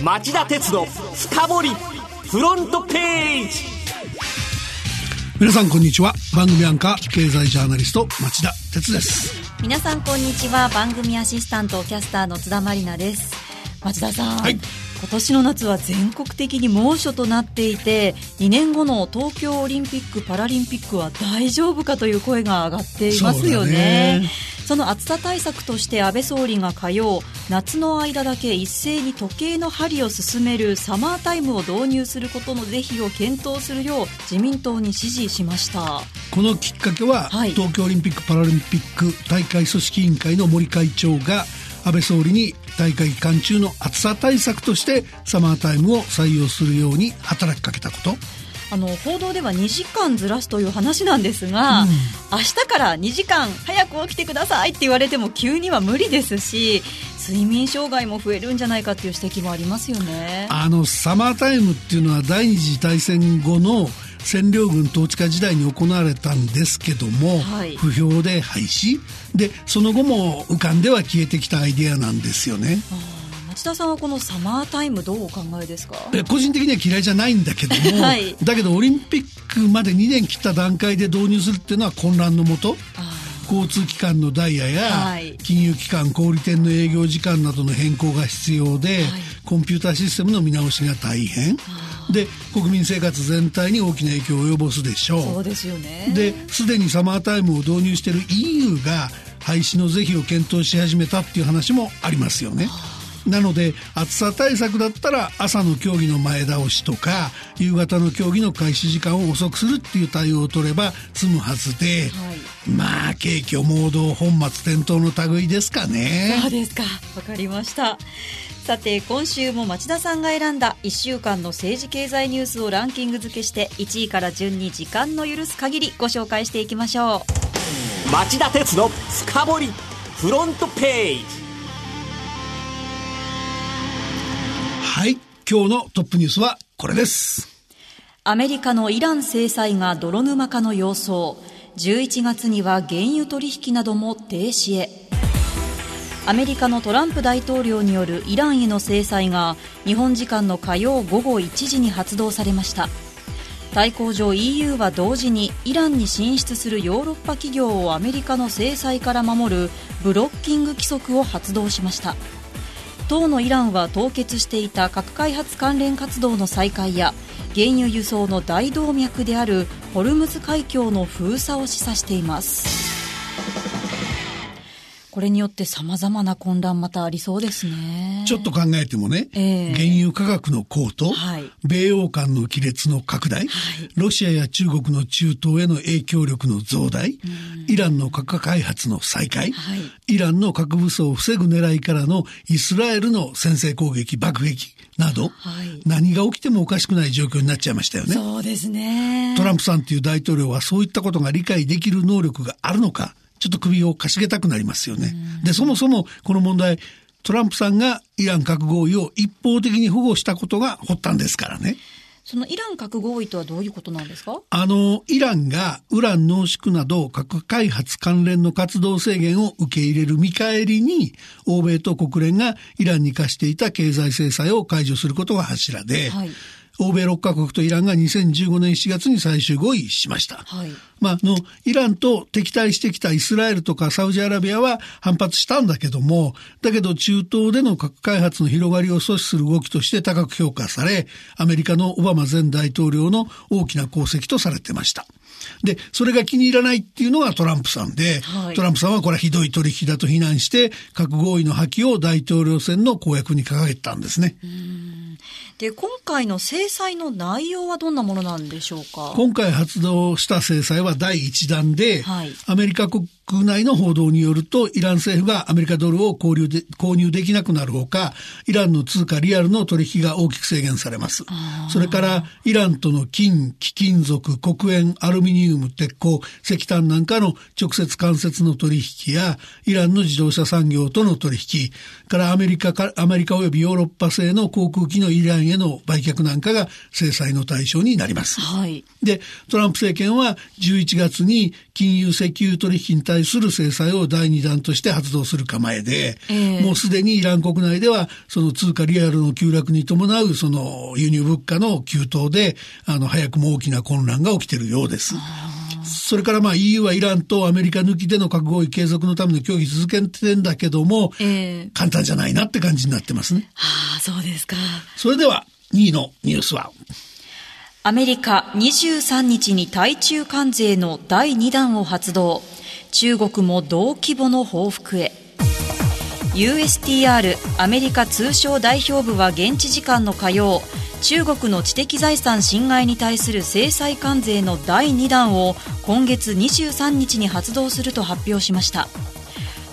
町田鉄の深掘りフロントページ。皆さんこんにちは、番組アンカー経済ジャーナリスト町田鉄です。皆さんこんにちは、番組アシスタントキャスターの津田まりなです。町田さん、はい、今年の夏は全国的に猛暑となっていて、2年後の東京オリンピック・パラリンピックは大丈夫かという声が上がっていますよね。その暑さ対策として安倍総理が火曜、夏の間だけ一斉に時計の針を進めるサマータイムを導入することの是非を検討するよう自民党に指示しました。このきっかけは、はい、東京オリンピック・パラリンピック大会組織委員会の森会長が安倍総理に大会期間中の暑さ対策としてサマータイムを採用するように働きかけたこと。報道では2時間ずらすという話なんですが、明日から2時間早く起きてくださいって言われても急には無理ですし、睡眠障害も増えるんじゃないかっていう指摘もありますよね。サマータイムっていうのは第二次大戦後の占領軍統治下時代に行われたんですけども、はい、不評で廃止で、その後も浮かんでは消えてきたアイデアなんですよね。町田さんはこのサマータイムどうお考えですか？個人的には嫌いじゃないんだけども、はい、だけどオリンピックまで2年切った段階で導入するっていうのは混乱のもと、交通機関のダイヤや、はい、金融機関、小売店の営業時間などの変更が必要で、はい、コンピューターシステムの見直しが大変で、国民生活全体に大きな影響を及ぼすでしょう。そうですよね。で、すでにサマータイムを導入している EU が廃止の是非を検討し始めたっていう話もありますよね。なので暑さ対策だったら朝の競技の前倒しとか夕方の競技の開始時間を遅くするっていう対応を取れば済むはずで、はい、まあ景気盲導本末転倒の類ですかね。そうですか、わかりました。さて今週も町田さんが選んだ1週間の政治経済ニュースをランキング付けして、1位から順に時間の許す限りご紹介していきましょう。町田鉄の深掘りフロントページ。はい、今日のトップニュースはこれです。アメリカのイラン制裁が泥沼化の様相、11月には原油取引なども停止へ。アメリカのトランプ大統領によるイランへの制裁が日本時間の火曜午後1時に発動されました。対抗上 EU は同時にイランに進出するヨーロッパ企業をアメリカの制裁から守るブロッキング規則を発動しました。当のイランは凍結していた核開発関連活動の再開や原油輸送の大動脈であるホルムズ海峡の封鎖を示唆しています。これによって様々な混乱またありそうですね。ちょっと考えてもね、原油価格の高騰、はい、米欧間の亀裂の拡大、はい、ロシアや中国の中東への影響力の増大、イランの核開発の再開、はい、イランの核武装を防ぐ狙いからのイスラエルの先制攻撃、爆撃など、はい、何が起きてもおかしくない状況になっちゃいましたよね。そうですね。トランプさんという大統領はそういったことが理解できる能力があるのか、ちょっと首をかしげたくなりますよね。で、そもそもこの問題、トランプさんがイラン核合意を一方的に保護したことが発端ですからね。そのイラン核合意とはどういうことなんですか？イランがウラン濃縮など核開発関連の活動制限を受け入れる見返りに、欧米と国連がイランに課していた経済制裁を解除することが柱で、はい、欧米6カ国とイランが2015年7月に最終合意しました。はい。イランと敵対してきたイスラエルとかサウジアラビアは反発したんだけども、だけど中東での核開発の広がりを阻止する動きとして高く評価され、アメリカのオバマ前大統領の大きな功績とされてました。で、それが気に入らないっていうのがトランプさんで、はい、トランプさんはこれはひどい取引だと非難して、核合意の破棄を大統領選の公約に掲げたんですね。で、今回の制裁の内容はどんなものなんでしょうか？今回発動した制裁は第1弾で、はい、アメリカ国内の報道によるとイラン政府がアメリカドルを購入できなくなるほか、イランの通貨リアルの取引が大きく制限されます。それからイランとの金、貴金属、黒鉛、アルミニウム、鉄鋼、石炭なんかの直接間接の取引やイランの自動車産業との取引からアメリカおよびヨーロッパ製の航空機のイラン円への売却なんかが制裁の対象になります、はい、でトランプ政権は11月に金融石油取引に対する制裁を第2弾として発動する構えで、もうすでにイラン国内ではその通貨リアルの急落に伴うその輸入物価の急騰で早くも大きな混乱が起きているようです。それからEU はイランとアメリカ抜きでの核合意継続のための協議続けてんだけども、簡単じゃないなって感じになってますね。はあ、そうですか。それでは2位のニュースはアメリカ23日に対中関税の第2弾を発動、中国も同規模の報復へ。 USTR アメリカ通商代表部は現地時間の火曜、中国の知的財産侵害に対する制裁関税の第2弾を今月23日に発動すると発表しました。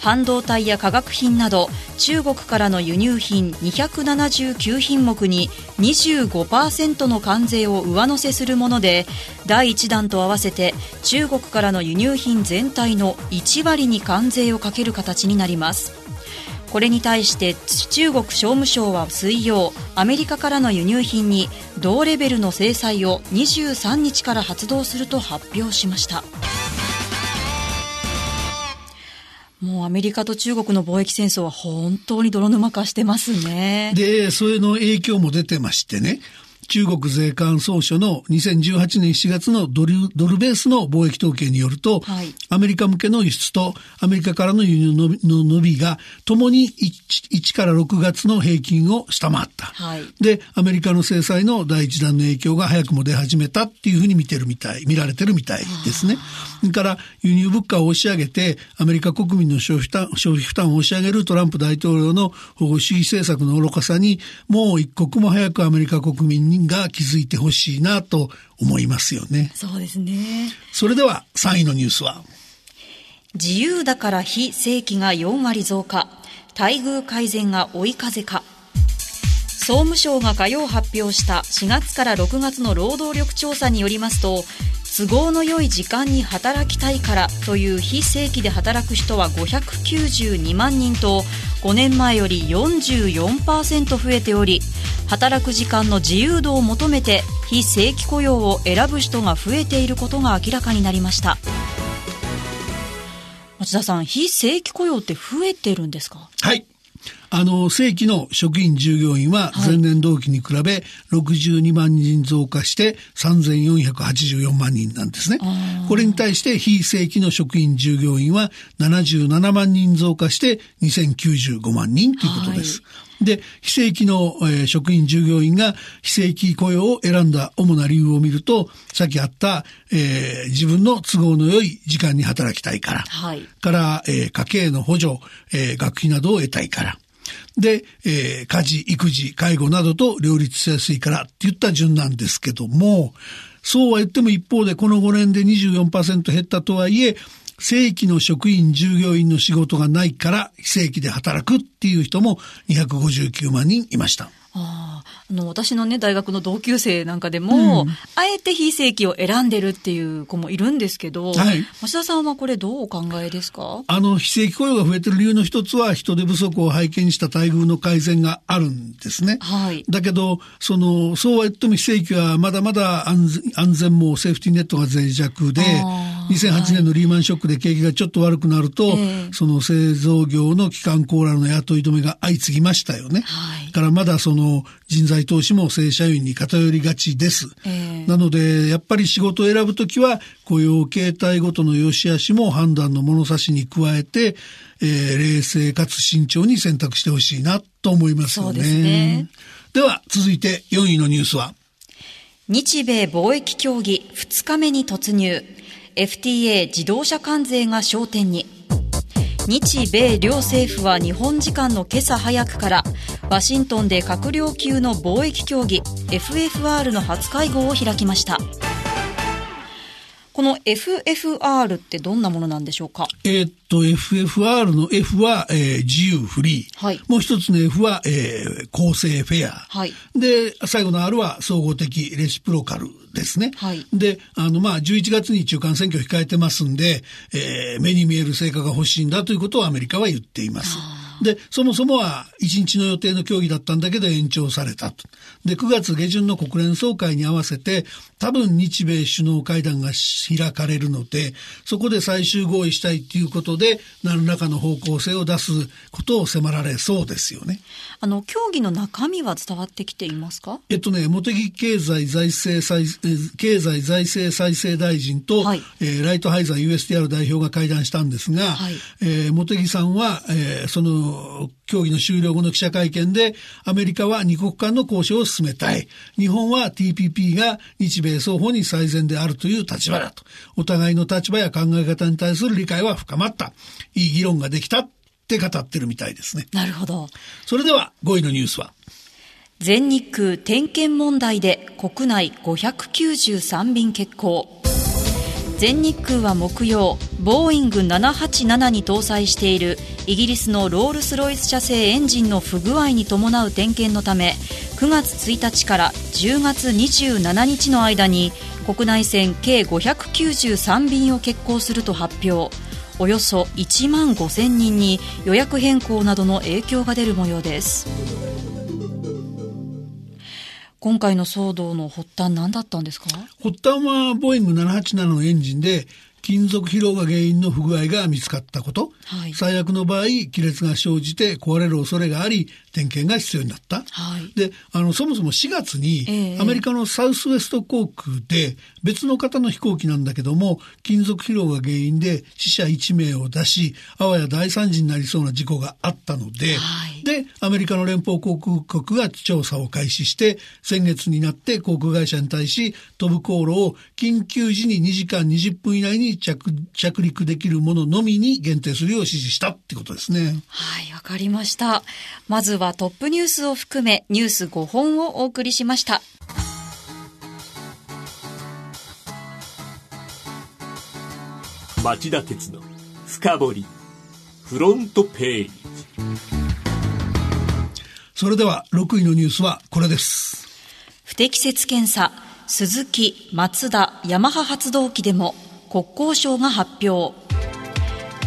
半導体や化学品など中国からの輸入品279品目に 25% の関税を上乗せするもので、第1弾と合わせて中国からの輸入品全体の1割に関税をかける形になります。これに対して中国商務省は水曜、アメリカからの輸入品に同レベルの制裁を23日から発動すると発表しました。もうアメリカと中国の貿易戦争は本当に泥沼化してますね。で、それの影響も出てましてね、中国税関総署の2018年7月のドルベースの貿易統計によると、はい、アメリカ向けの輸出とアメリカからの輸入の伸びがともに 1から6月の平均を下回った、はい、でアメリカの制裁の第一弾の影響が早くも出始めたっていうふうに見られてるみたいですね。それから輸入物価を押し上げてアメリカ国民の消費負担を押し上げるトランプ大統領の保護主義政策の愚かさに、もう一刻も早くアメリカ国民にが気づいてほしいなと思いますよね。そうですね。それでは3位のニュースは自由だから非正規が4割増加、待遇改善が追い風か。総務省が火曜発表した4月から6月の労働力調査によりますと、都合の良い時間に働きたいからという非正規で働く人は592万人と5年前より 44% 増えており、働く時間の自由度を求めて非正規雇用を選ぶ人が増えていることが明らかになりました。町田さん、非正規雇用って増えてるんですか？はい、正規の職員従業員は前年同期に比べ62万人増加して3484万人なんですね。これに対して非正規の職員従業員は77万人増加して2095万人ということです、はい、で非正規の、職員従業員が非正規雇用を選んだ主な理由を見ると、さっきあった、自分の都合の良い時間に働きたいから、はい、から、家計の補助、学費などを得たいからで、家事、育児、介護などと両立しやすいからっていった順なんですけども、そうは言っても一方でこの5年で 24% 減ったとはいえ、正規の職員従業員の仕事がないから非正規で働くっていう人も259万人いました。私のね、大学の同級生なんかでも、あえて非正規を選んでるっていう子もいるんですけど、はい、増田さんはこれどうお考えですか？非正規雇用が増えてる理由の一つは人手不足を背景にした待遇の改善があるんですね、はい、だけどそうは言っても非正規はまだまだ安全もセーフティーネットが脆弱で、2008年のリーマンショックで景気がちょっと悪くなると、その製造業の基幹工らの雇い止めが相次ぎましたよね、はい、からまだ人材投資も正社員に偏りがちです、なのでやっぱり仕事を選ぶときは雇用形態ごとの良し悪しも判断の物差しに加えて、冷静かつ慎重に選択してほしいなと思いますよね。そうですね。では続いて4位のニュースは日米貿易協議2日目に突入、 FTA 自動車関税が焦点に。日米両政府は日本時間の今朝早くからワシントンで閣僚級の貿易協議 FFR の初会合を開きました。この FFR ってどんなものなんでしょうか？FFR の F は、自由フリー、はい、もう一つの F は、公正フェア、はい、で最後の R は総合的レシプロカルですね、はい、で11月に中間選挙を控えてますんで、目に見える成果が欲しいんだということをアメリカは言っています。でそもそもは1日の予定の協議だったんだけど延長されたと。で9月下旬の国連総会に合わせて多分日米首脳会談が開かれるので、そこで最終合意したいということで何らかの方向性を出すことを迫られそうですよね。協議の中身は伝わってきていますか？茂木経済財政再生大臣と、はい、ライトハイザー USTR 代表が会談したんですが、はい、茂木さんは、その協議の終了後の記者会見でアメリカは2国間の交渉を進めたい、日本は TPP が日米双方に最善であるという立場だと、お互いの立場や考え方に対する理解は深まった、いい議論ができたって語ってるみたいですね。なるほど。それでは5位のニュースは、全日空点検問題で国内593便欠航。全日空は木曜、ボーイング787に搭載しているイギリスのロールスロイス社製エンジンの不具合に伴う点検のため、9月1日から10月27日の間に国内線計593便を欠航すると発表。およそ1万5000人に予約変更などの影響が出る模様です。今回の騒動の発端、何だったんですか？発端はボーイング787のエンジンで金属疲労が原因の不具合が見つかったこと、はい、最悪の場合亀裂が生じて壊れる恐れがあり点検が必要になった、はい、でそもそも4月にアメリカのサウスウェスト航空で別の方の飛行機なんだけども金属疲労が原因で死者1名を出し、あわや大惨事になりそうな事故があったので、はい、でアメリカの連邦航空局が調査を開始して、先月になって航空会社に対し飛ぶ航路を緊急時に2時間20分以内に着陸できるもののみに限定するよう指示したってことですね。はい、わかりました。まずはトップニュースを含めニュース5本をお送りしました。町田鉄の深掘りフロントページ。それでは6位のニュースはこれです。不適切検査、スズキ、マツダ、ヤマハ発動機でも国交省が発表。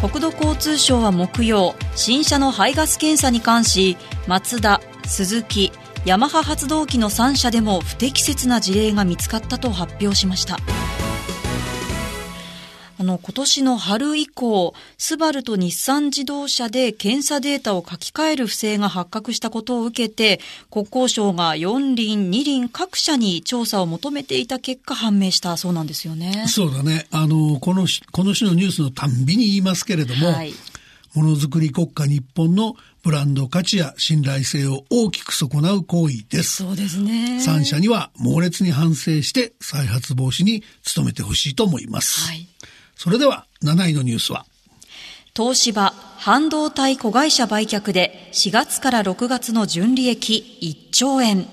国土交通省は木曜、新車の排ガス検査に関しマツダ、スズキ、ヤマハ発動機の3社でも不適切な事例が見つかったと発表しました。今年の春以降、スバルと日産自動車で検査データを書き換える不正が発覚したことを受けて、国交省が4輪、2輪各社に調査を求めていた結果判明したそうなんですよね。そうだね。この種のニュースのたんびに言いますけれども、はい、ものづくり国家日本のブランド価値や信頼性を大きく損なう行為です。そうですね。3社には猛烈に反省して再発防止に努めてほしいと思います。はい。それでは7位のニュースは、東芝半導体子会社売却で4月から6月の純利益1兆円。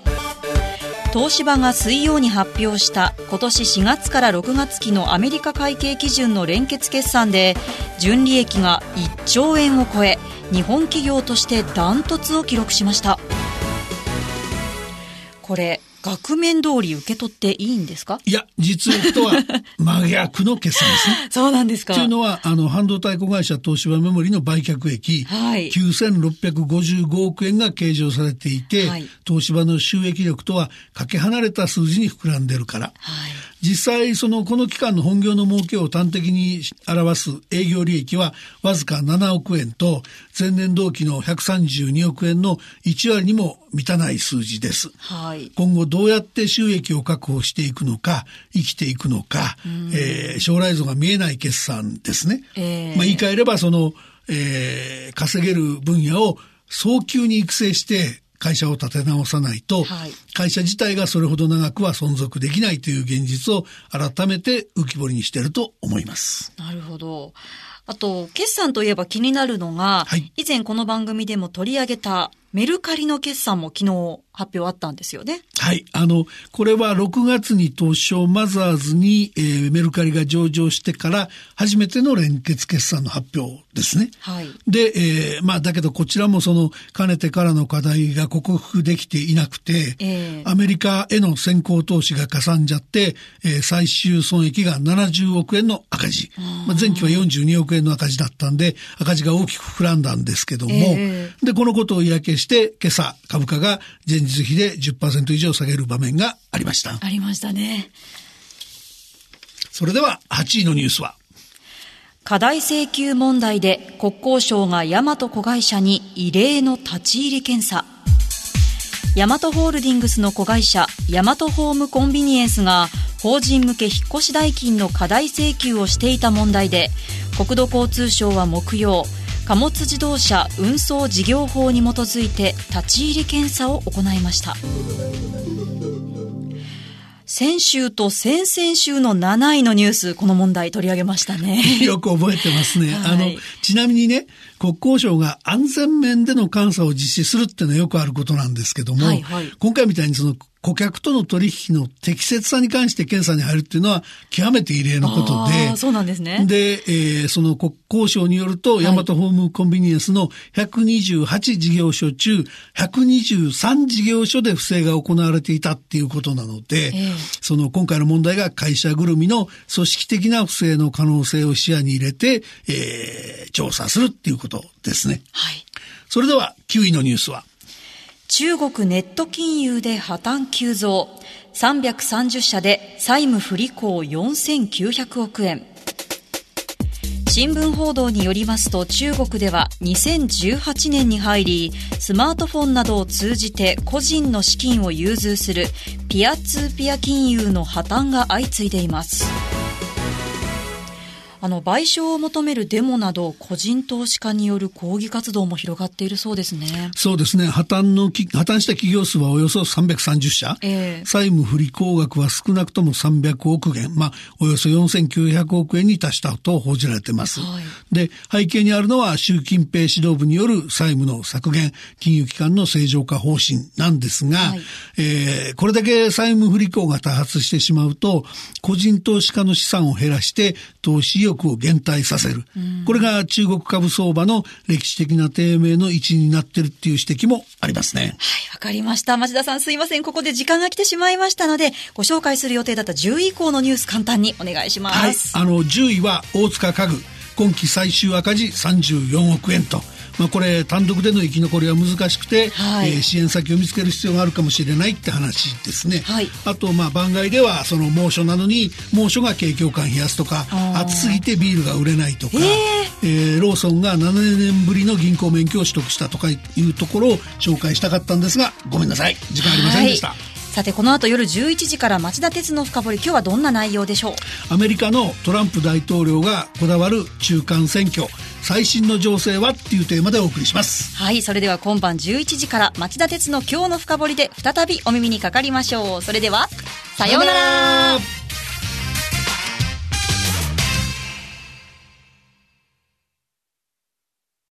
東芝が水曜に発表した今年4月から6月期のアメリカ会計基準の連結決算で純利益が1兆円を超え、日本企業としてダントツを記録しました。これ額面通り受け取っていいんですか？いや、実力とは真逆の決算ですね。そうなんですか。というのは半導体子会社東芝メモリの売却益、はい、9655億円が計上されていて、はい、東芝の収益力とはかけ離れた数字に膨らんでるから、はい、実際この期間の本業の儲けを端的に表す営業利益はわずか7億円と、前年同期の132億円の1割にも満たない数字です、はい、今後どうやって収益を確保していくのか、生きていくのか、将来像が見えない決算ですね、言い換えれば稼げる分野を早急に育成して会社を立て直さないと、はい、会社自体がそれほど長くは存続できないという現実を改めて浮き彫りにしていると思います。なるほど。あと決算といえば気になるのが、はい、以前この番組でも取り上げたメルカリの決算も昨日発表あったんですよね。はい。これは6月に東証マザーズに、メルカリが上場してから初めての連結決算の発表ですね。はい。で、だけどこちらもそのかねてからの課題が克服できていなくて、アメリカへの先行投資がかさんじゃって、最終損益が70億円の赤字。前期は42億円の赤字だったんで、赤字が大きく膨らんだんですけども、で、このことを嫌気して今朝株価が前日比で 10% 以上下げる場面がありました。ありましたね。それでは8位のニュースは、過大請求問題で国交省が大和子会社に異例の立ち入り検査。ヤマトホールディングスの子会社ヤマトホームコンビニエンスが法人向け引っ越し代金の過大請求をしていた問題で、国土交通省は木曜、貨物自動車運送事業法に基づいて立ち入り検査を行いました。先週と先々週の7位のニュース、この問題取り上げましたね。よく覚えてますね。はい、ちなみにね、国交省が安全面での監査を実施するっていうのはよくあることなんですけども、はいはい、今回みたいにその顧客との取引の適切さに関して検査に入るっていうのは極めて異例のことで。そうなんですね。で、その国交省によると、ヤマトホームコンビニエンスの128事業所中、123事業所で不正が行われていたっていうことなので、その今回の問題が会社ぐるみの組織的な不正の可能性を視野に入れて、調査するっていうことですね。はい。それでは9位のニュースは、中国ネット金融で破綻急増、330社で債務不履行4900億円。新聞報道によりますと、中国では2018年に入り、スマートフォンなどを通じて個人の資金を融通するピアツーピア金融の破綻が相次いでいます。賠償を求めるデモなど、個人投資家による抗議活動も広がっているそうですね。そうですね。破綻した企業数はおよそ330社、債務不履行額は少なくとも300億元、およそ4900億円に達したと報じられています。はい、で、背景にあるのは習近平指導部による債務の削減、金融機関の正常化方針なんですが、はい、これだけ債務不履行が多発してしまうと、個人投資家の資産を減らして投資を減退させる。これが中国株相場の歴史的な低迷の一因になっているっていう指摘もありますね。はい、わかりました。町田さん、すいません。ここで時間が来てしまいましたので、ご紹介する予定だった10位以降のニュース、簡単にお願いします。はい、10位は大塚家具、今期最終赤字34億円と。これ単独での生き残りは難しくて、はい、支援先を見つける必要があるかもしれないって話ですね。はい、あと番外ではその猛暑なのに猛暑が景況感冷やすとか、暑すぎてビールが売れないとか、ローソンが7年ぶりの銀行免許を取得したとかいうところを紹介したかったんですが、ごめんなさい、時間ありませんでした。はい、さてこの後夜11時から町田鉄の深掘り、今日はどんな内容でしょう。アメリカのトランプ大統領がこだわる中間選挙、最新の情勢はっていうテーマでお送りします。はい、それでは今晩11時から町田鉄の今日の深掘りで再びお耳にかかりましょう。それではさようなら。